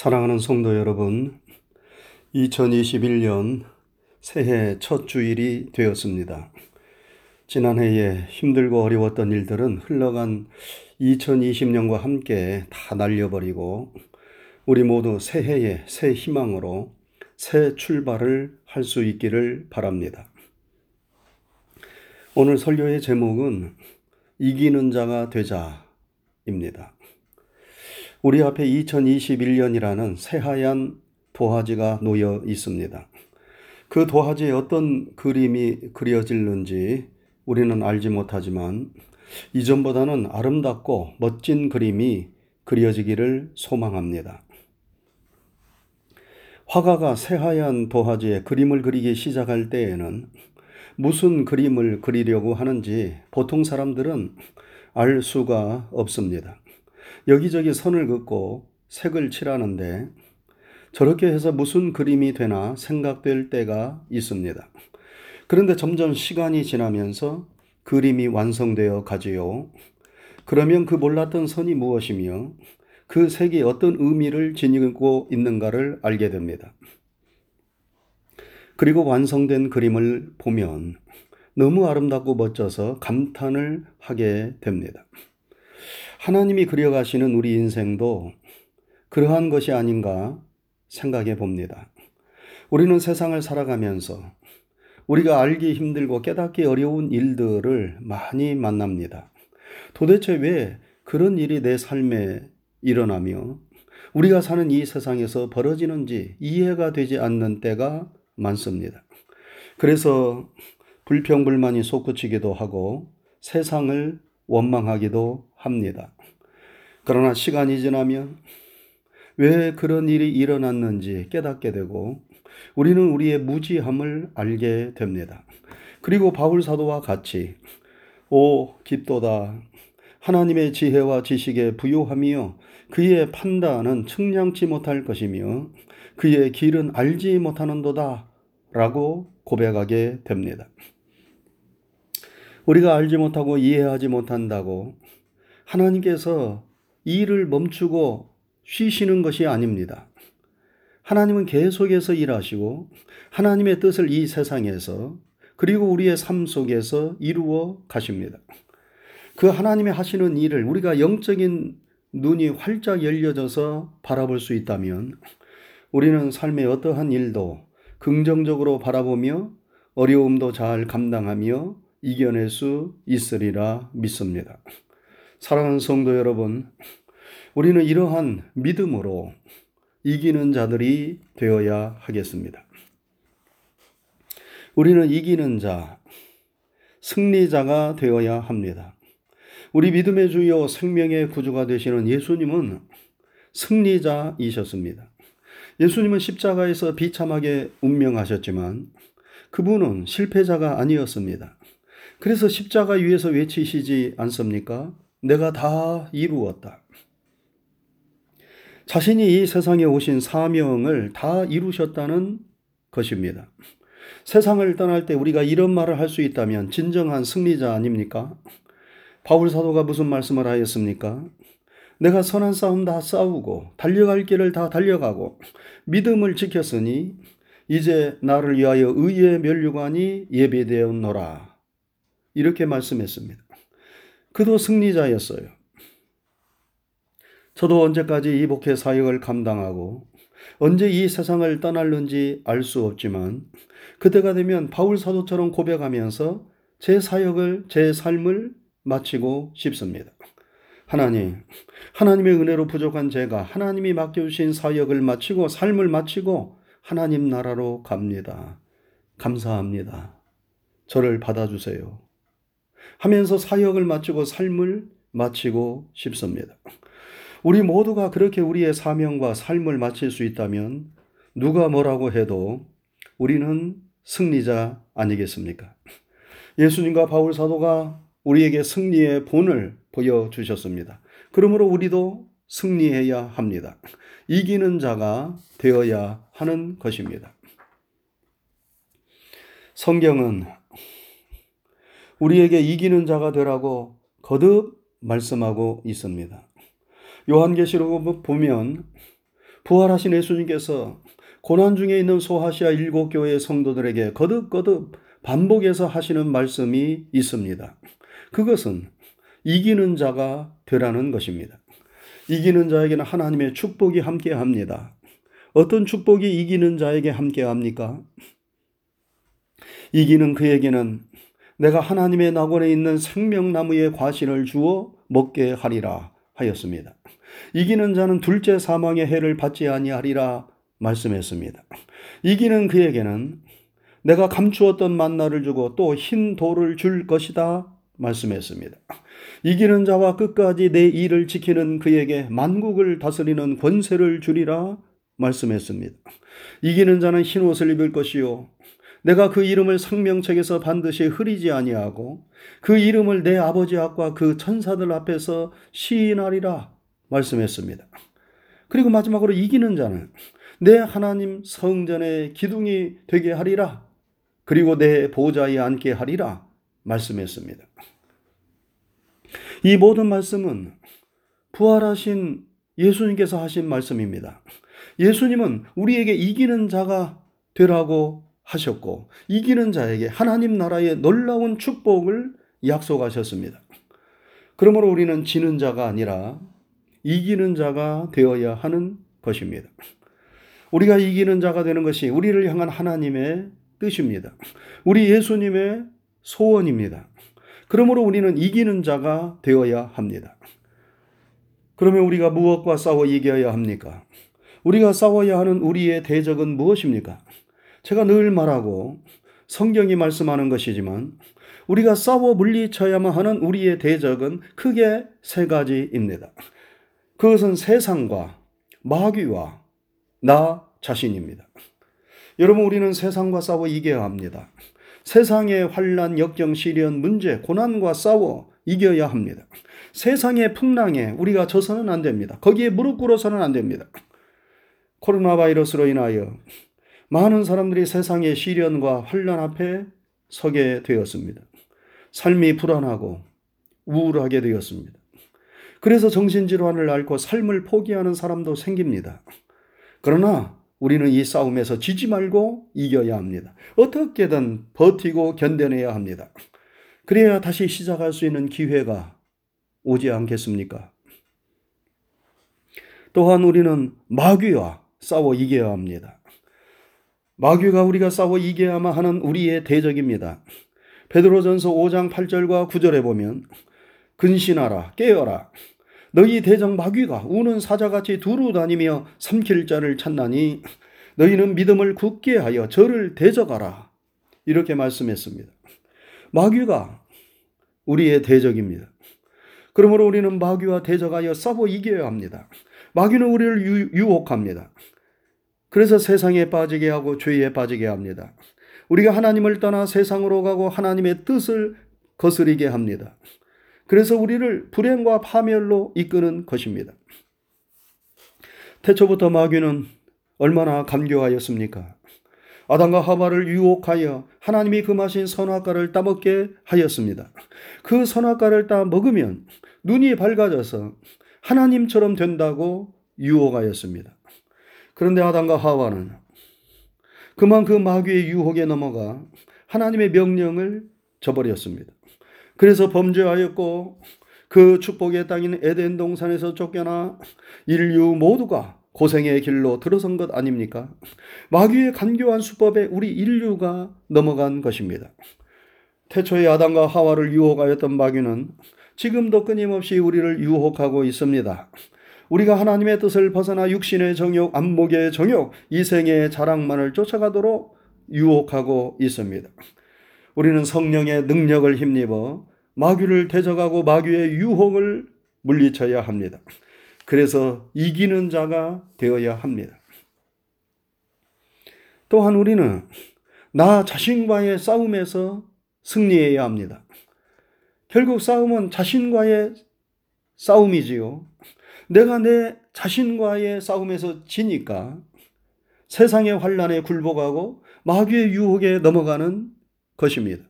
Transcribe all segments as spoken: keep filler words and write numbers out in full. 사랑하는 성도 여러분, 이천이십일 년 새해 첫 주일이 되었습니다. 지난해에 힘들고 어려웠던 일들은 흘러간 이천이십 년과 함께 다 날려버리고 우리 모두 새해에 새 희망으로 새 출발을 할 수 있기를 바랍니다. 오늘 설교의 제목은 이기는 자가 되자입니다. 우리 앞에 이천이십일 년이라는 새하얀 도화지가 놓여 있습니다. 그 도화지에 어떤 그림이 그려질는지 우리는 알지 못하지만 이전보다는 아름답고 멋진 그림이 그려지기를 소망합니다. 화가가 새하얀 도화지에 그림을 그리기 시작할 때에는 무슨 그림을 그리려고 하는지 보통 사람들은 알 수가 없습니다. 여기저기 선을 긋고 색을 칠하는데 저렇게 해서 무슨 그림이 되나 생각될 때가 있습니다. 그런데 점점 시간이 지나면서 그림이 완성되어 가지요. 그러면 그 몰랐던 선이 무엇이며 그 색이 어떤 의미를 지니고 있는가를 알게 됩니다. 그리고 완성된 그림을 보면 너무 아름답고 멋져서 감탄을 하게 됩니다. 하나님이 그려가시는 우리 인생도 그러한 것이 아닌가 생각해 봅니다. 우리는 세상을 살아가면서 우리가 알기 힘들고 깨닫기 어려운 일들을 많이 만납니다. 도대체 왜 그런 일이 내 삶에 일어나며 우리가 사는 이 세상에서 벌어지는지 이해가 되지 않는 때가 많습니다. 그래서 불평불만이 솟구치기도 하고 세상을 원망하기도 합니다. 그러나 시간이 지나면 왜 그런 일이 일어났는지 깨닫게 되고 우리는 우리의 무지함을 알게 됩니다. 그리고 바울 사도와 같이 오 깊도다 하나님의 지혜와 지식에 부요하며 그의 판단은 측량치 못할 것이며 그의 길은 알지 못하는도다 라고 고백하게 됩니다. 우리가 알지 못하고 이해하지 못한다고 하나님께서 일을 멈추고 쉬시는 것이 아닙니다. 하나님은 계속해서 일하시고 하나님의 뜻을 이 세상에서 그리고 우리의 삶 속에서 이루어 가십니다. 그 하나님의 하시는 일을 우리가 영적인 눈이 활짝 열려져서 바라볼 수 있다면 우리는 삶의 어떠한 일도 긍정적으로 바라보며 어려움도 잘 감당하며 이겨낼 수 있으리라 믿습니다. 사랑하는 성도 여러분, 우리는 이러한 믿음으로 이기는 자들이 되어야 하겠습니다. 우리는 이기는 자, 승리자가 되어야 합니다. 우리 믿음의 주여 생명의 구주가 되시는 예수님은 승리자이셨습니다. 예수님은 십자가에서 비참하게 운명하셨지만 그분은 실패자가 아니었습니다. 그래서 십자가 위에서 외치시지 않습니까? 내가 다 이루었다. 자신이 이 세상에 오신 사명을 다 이루셨다는 것입니다. 세상을 떠날 때 우리가 이런 말을 할 수 있다면 진정한 승리자 아닙니까? 바울 사도가 무슨 말씀을 하였습니까? 내가 선한 싸움 다 싸우고 달려갈 길을 다 달려가고 믿음을 지켰으니 이제 나를 위하여 의의 면류관이 예비되었노라. 이렇게 말씀했습니다. 그도 승리자였어요. 저도 언제까지 이 목회 사역을 감당하고 언제 이 세상을 떠날는지 알 수 없지만 그때가 되면 바울 사도처럼 고백하면서 제 사역을, 제 삶을 마치고 싶습니다. 하나님, 하나님의 은혜로 부족한 제가 하나님이 맡겨주신 사역을 마치고 삶을 마치고 하나님 나라로 갑니다. 감사합니다. 저를 받아주세요. 하면서 사역을 마치고 삶을 마치고 싶습니다. 우리 모두가 그렇게 우리의 사명과 삶을 마칠 수 있다면 누가 뭐라고 해도 우리는 승리자 아니겠습니까? 예수님과 바울 사도가 우리에게 승리의 본을 보여주셨습니다. 그러므로 우리도 승리해야 합니다. 이기는 자가 되어야 하는 것입니다. 성경은 우리에게 이기는 자가 되라고 거듭 말씀하고 있습니다. 요한계시록을 보면 부활하신 예수님께서 고난 중에 있는 소아시아 일곱 교회의 성도들에게 거듭거듭 반복해서 하시는 말씀이 있습니다. 그것은 이기는 자가 되라는 것입니다. 이기는 자에게는 하나님의 축복이 함께합니다. 어떤 축복이 이기는 자에게 함께합니까? 이기는 그에게는 내가 하나님의 낙원에 있는 생명나무의 과실을 주어 먹게 하리라 하였습니다. 이기는 자는 둘째 사망의 해를 받지 아니하리라 말씀했습니다. 이기는 그에게는 내가 감추었던 만나를 주고 또 흰 돌을 줄 것이다 말씀했습니다. 이기는 자와 끝까지 내 일을 지키는 그에게 만국을 다스리는 권세를 주리라 말씀했습니다. 이기는 자는 흰 옷을 입을 것이요 내가 그 이름을 생명책에서 반드시 흐리지 아니하고 그 이름을 내 아버지 앞과 그 천사들 앞에서 시인하리라 말씀했습니다. 그리고 마지막으로 이기는 자는 내 하나님 성전의 기둥이 되게 하리라 그리고 내 보좌에 앉게 하리라 말씀했습니다. 이 모든 말씀은 부활하신 예수님께서 하신 말씀입니다. 예수님은 우리에게 이기는 자가 되라고 하셨고 이기는 자에게 하나님 나라의 놀라운 축복을 약속하셨습니다. 그러므로 우리는 지는 자가 아니라 이기는 자가 되어야 하는 것입니다. 우리가 이기는 자가 되는 것이 우리를 향한 하나님의 뜻입니다. 우리 예수님의 소원입니다. 그러므로 우리는 이기는 자가 되어야 합니다. 그러면 우리가 무엇과 싸워 이겨야 합니까? 우리가 싸워야 하는 우리의 대적은 무엇입니까? 제가 늘 말하고 성경이 말씀하는 것이지만 우리가 싸워 물리쳐야만 하는 우리의 대적은 크게 세 가지입니다. 그것은 세상과 마귀와 나 자신입니다. 여러분, 우리는 세상과 싸워 이겨야 합니다. 세상의 환난, 역경, 시련, 문제, 고난과 싸워 이겨야 합니다. 세상의 풍랑에 우리가 져서는 안 됩니다. 거기에 무릎 꿇어서는 안 됩니다. 코로나 바이러스로 인하여 많은 사람들이 세상의 시련과 환난 앞에 서게 되었습니다. 삶이 불안하고 우울하게 되었습니다. 그래서 정신질환을 앓고 삶을 포기하는 사람도 생깁니다. 그러나 우리는 이 싸움에서 지지 말고 이겨야 합니다. 어떻게든 버티고 견뎌내야 합니다. 그래야 다시 시작할 수 있는 기회가 오지 않겠습니까? 또한 우리는 마귀와 싸워 이겨야 합니다. 마귀가 우리가 싸워 이겨야만 하는 우리의 대적입니다. 베드로전서 오 장 팔 절과 구 절에 보면 근신하라 깨어라 너희 대적 마귀가 우는 사자같이 두루 다니며 삼킬 자를 찾나니 너희는 믿음을 굳게 하여 저를 대적하라 이렇게 말씀했습니다. 마귀가 우리의 대적입니다. 그러므로 우리는 마귀와 대적하여 싸워 이겨야 합니다. 마귀는 우리를 유혹합니다. 그래서 세상에 빠지게 하고 죄에 빠지게 합니다. 우리가 하나님을 떠나 세상으로 가고 하나님의 뜻을 거스르게 합니다. 그래서 우리를 불행과 파멸로 이끄는 것입니다. 태초부터 마귀는 얼마나 간교하였습니까? 아담과 하와를 유혹하여 하나님이 금하신 선악과를 따먹게 하였습니다. 그 선악과를 따먹으면 눈이 밝아져서 하나님처럼 된다고 유혹하였습니다. 그런데 아담과 하와는 그만 그 마귀의 유혹에 넘어가 하나님의 명령을 저버렸습니다. 그래서 범죄하였고 그 축복의 땅인 에덴 동산에서 쫓겨나 인류 모두가 고생의 길로 들어선 것 아닙니까? 마귀의 간교한 수법에 우리 인류가 넘어간 것입니다. 태초에 아담과 하와를 유혹하였던 마귀는 지금도 끊임없이 우리를 유혹하고 있습니다. 우리가 하나님의 뜻을 벗어나 육신의 정욕, 안목의 정욕, 이생의 자랑만을 쫓아가도록 유혹하고 있습니다. 우리는 성령의 능력을 힘입어 마귀를 대적하고 마귀의 유혹을 물리쳐야 합니다. 그래서 이기는 자가 되어야 합니다. 또한 우리는 나 자신과의 싸움에서 승리해야 합니다. 결국 싸움은 자신과의 싸움이지요. 내가 내 자신과의 싸움에서 지니까 세상의 환난에 굴복하고 마귀의 유혹에 넘어가는 것입니다.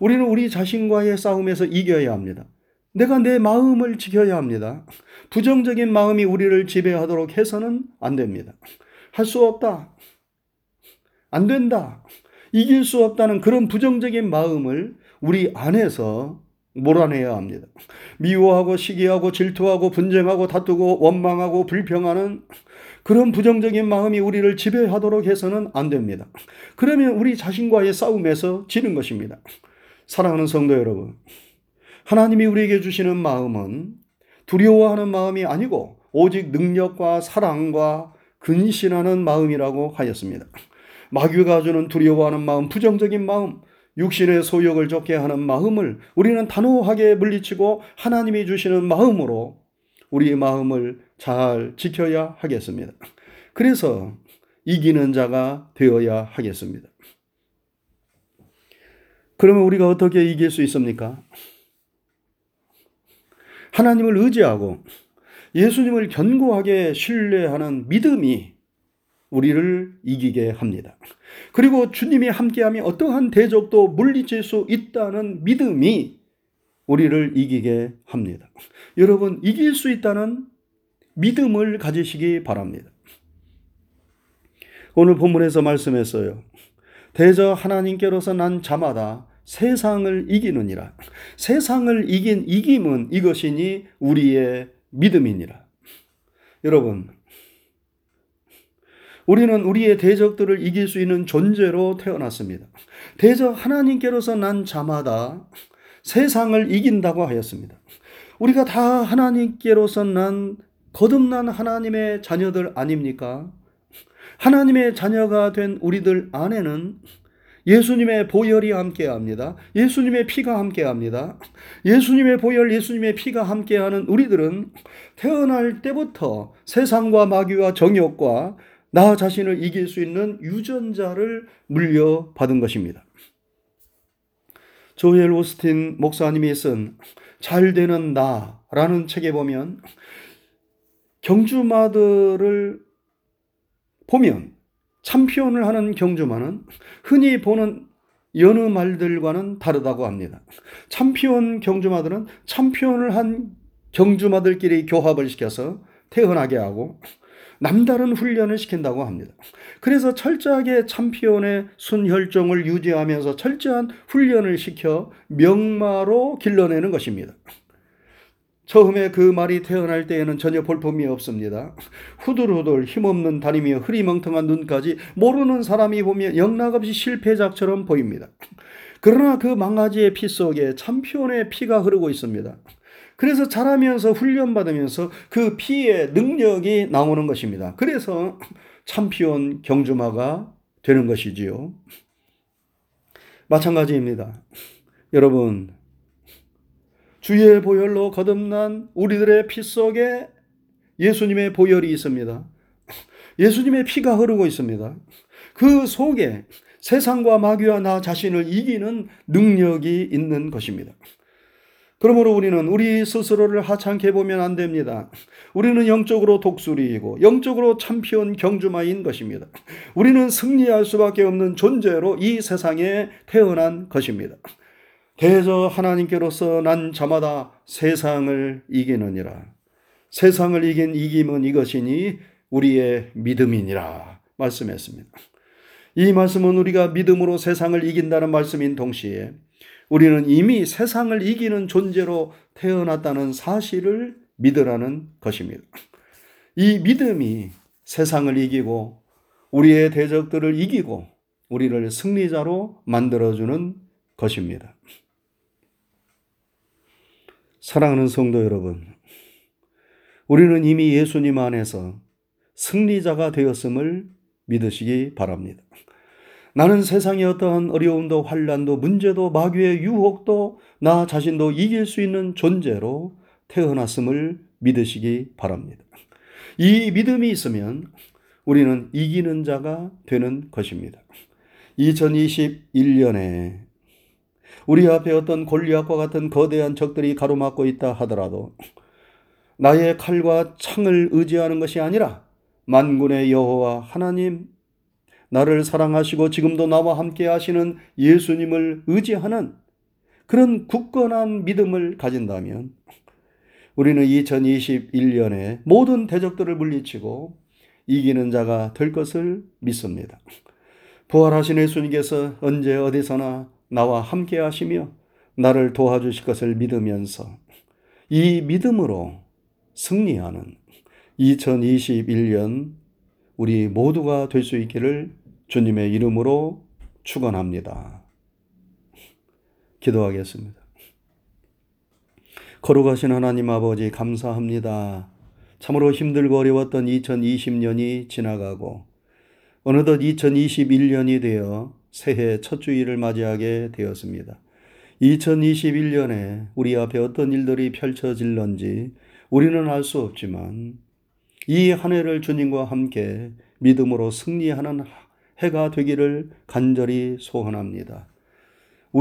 우리는 우리 자신과의 싸움에서 이겨야 합니다. 내가 내 마음을 지켜야 합니다. 부정적인 마음이 우리를 지배하도록 해서는 안 됩니다. 할 수 없다. 안 된다. 이길 수 없다는 그런 부정적인 마음을 우리 안에서 몰아내야 합니다. 미워하고 시기하고 질투하고 분쟁하고 다투고 원망하고 불평하는 그런 부정적인 마음이 우리를 지배하도록 해서는 안 됩니다. 그러면 우리 자신과의 싸움에서 지는 것입니다. 사랑하는 성도 여러분, 하나님이 우리에게 주시는 마음은 두려워하는 마음이 아니고 오직 능력과 사랑과 근신하는 마음이라고 하였습니다. 마귀가 주는 두려워하는 마음, 부정적인 마음, 육신의 소욕을 좇게 하는 마음을 우리는 단호하게 물리치고 하나님이 주시는 마음으로 우리의 마음을 잘 지켜야 하겠습니다. 그래서 이기는 자가 되어야 하겠습니다. 그러면 우리가 어떻게 이길 수 있습니까? 하나님을 의지하고 예수님을 견고하게 신뢰하는 믿음이 우리를 이기게 합니다. 그리고 주님이 함께함이 어떠한 대적도 물리칠 수 있다는 믿음이 우리를 이기게 합니다. 여러분, 이길 수 있다는 믿음을 가지시기 바랍니다. 오늘 본문에서 말씀했어요. 대저 하나님께로서 난 자마다 세상을 이기느니라. 세상을 이긴 이김은 이것이니 우리의 믿음이니라. 여러분, 우리는 우리의 대적들을 이길 수 있는 존재로 태어났습니다. 대저 하나님께로서 난 자마다 세상을 이긴다고 하였습니다. 우리가 다 하나님께로서 난 거듭난 하나님의 자녀들 아닙니까? 하나님의 자녀가 된 우리들 안에는 예수님의 보혈이 함께합니다. 예수님의 피가 함께합니다. 예수님의 보혈, 예수님의 피가 함께하는 우리들은 태어날 때부터 세상과 마귀와 정욕과 나 자신을 이길 수 있는 유전자를 물려받은 것입니다. 조엘 오스틴 목사님이 쓴 잘되는 나라는 책에 보면 경주마들을 보면 참피언을 하는 경주마는 흔히 보는 여느 말들과는 다르다고 합니다. 참피언 경주마들은 참피언을 한 경주마들끼리 교합을 시켜서 태어나게 하고 남다른 훈련을 시킨다고 합니다. 그래서 철저하게 참피언의 순혈종을 유지하면서 철저한 훈련을 시켜 명마로 길러내는 것입니다. 처음에 그 말이 태어날 때에는 전혀 볼품이 없습니다. 후들후들 힘없는 다리며 흐리멍텅한 눈까지 모르는 사람이 보면 영락없이 실패작처럼 보입니다. 그러나 그 망아지의 피 속에 참피언의 피가 흐르고 있습니다. 그래서 자라면서 훈련받으면서 그 피의 능력이 나오는 것입니다. 그래서 참피온 경주마가 되는 것이지요. 마찬가지입니다. 여러분, 주의 보혈로 거듭난 우리들의 피 속에 예수님의 보혈이 있습니다. 예수님의 피가 흐르고 있습니다. 그 속에 세상과 마귀와 나 자신을 이기는 능력이 있는 것입니다. 그러므로 우리는 우리 스스로를 하찮게 보면 안 됩니다. 우리는 영적으로 독수리이고 영적으로 참피온 경주마인 것입니다. 우리는 승리할 수밖에 없는 존재로 이 세상에 태어난 것입니다. 대저 하나님께로서 난 자마다 세상을 이기느니라. 세상을 이긴 이김은 이것이니 우리의 믿음이니라 말씀했습니다. 이 말씀은 우리가 믿음으로 세상을 이긴다는 말씀인 동시에 우리는 이미 세상을 이기는 존재로 태어났다는 사실을 믿으라는 것입니다. 이 믿음이 세상을 이기고 우리의 대적들을 이기고 우리를 승리자로 만들어주는 것입니다. 사랑하는 성도 여러분, 우리는 이미 예수님 안에서 승리자가 되었음을 믿으시기 바랍니다. 나는 세상의 어떠한 어려움도 환난도 문제도 마귀의 유혹도 나 자신도 이길 수 있는 존재로 태어났음을 믿으시기 바랍니다. 이 믿음이 있으면 우리는 이기는 자가 되는 것입니다. 이천이십일 년에 우리 앞에 어떤 골리앗과 같은 거대한 적들이 가로막고 있다 하더라도 나의 칼과 창을 의지하는 것이 아니라 만군의 여호와 하나님, 나를 사랑하시고 지금도 나와 함께 하시는 예수님을 의지하는 그런 굳건한 믿음을 가진다면 우리는 이천이십일 년에 모든 대적들을 물리치고 이기는 자가 될 것을 믿습니다. 부활하신 예수님께서 언제 어디서나 나와 함께 하시며 나를 도와주실 것을 믿으면서 이 믿음으로 승리하는 이천이십일 년 우리 모두가 될 수 있기를 주님의 이름으로 축원합니다. 기도하겠습니다. 거룩하신 하나님 아버지 감사합니다. 참으로 힘들고 어려웠던 이천이십 년이 지나가고 어느덧 이천이십일 년이 되어 새해 첫 주일을 맞이하게 되었습니다. 이천이십일 년에 우리 앞에 어떤 일들이 펼쳐질런지 우리는 알 수 없지만 이 한 해를 주님과 함께 믿음으로 승리하는 해가 되기를 간절히 소원합니다.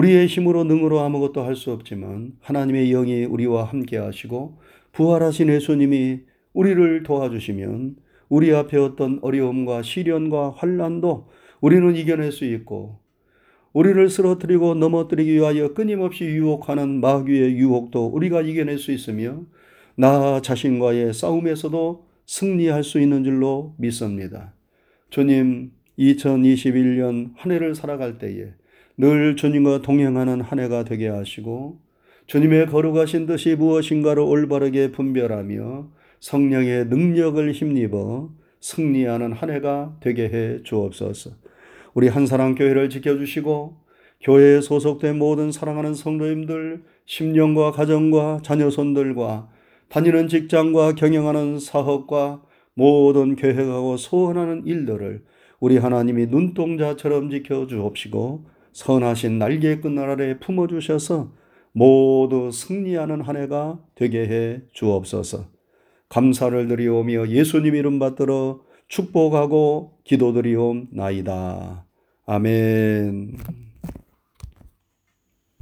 우리의 힘으로 능으로 아무것도 할 수 없지만 하나님의 영이 우리와 함께 하시고 부활하신 예수님이 우리를 도와주시면 우리 앞에 어떤 어려움과 시련과 환난도 우리는 이겨낼 수 있고 우리를 쓰러뜨리고 넘어뜨리기 위하여 끊임없이 유혹하는 마귀의 유혹도 우리가 이겨낼 수 있으며 나 자신과의 싸움에서도 승리할 수 있는 줄로 믿습니다. 주님, 이천이십일 년 한 해를 살아갈 때에 늘 주님과 동행하는 한 해가 되게 하시고 주님의 거룩하신 뜻이 무엇인가를 올바르게 분별하며 성령의 능력을 힘입어 승리하는 한 해가 되게 해 주옵소서. 우리 한사랑교회를 지켜주시고 교회에 소속된 모든 사랑하는 성도님들, 심령과 가정과 자녀손들과 다니는 직장과 경영하는 사업과 모든 계획하고 소원하는 일들을 우리 하나님이 눈동자처럼 지켜주옵시고 선하신 날개 끝날 아래 품어주셔서 모두 승리하는 한 해가 되게 해 주옵소서. 감사를 드리오며 예수님 이름 받들어 축복하고 기도드리옵나이다. 아멘.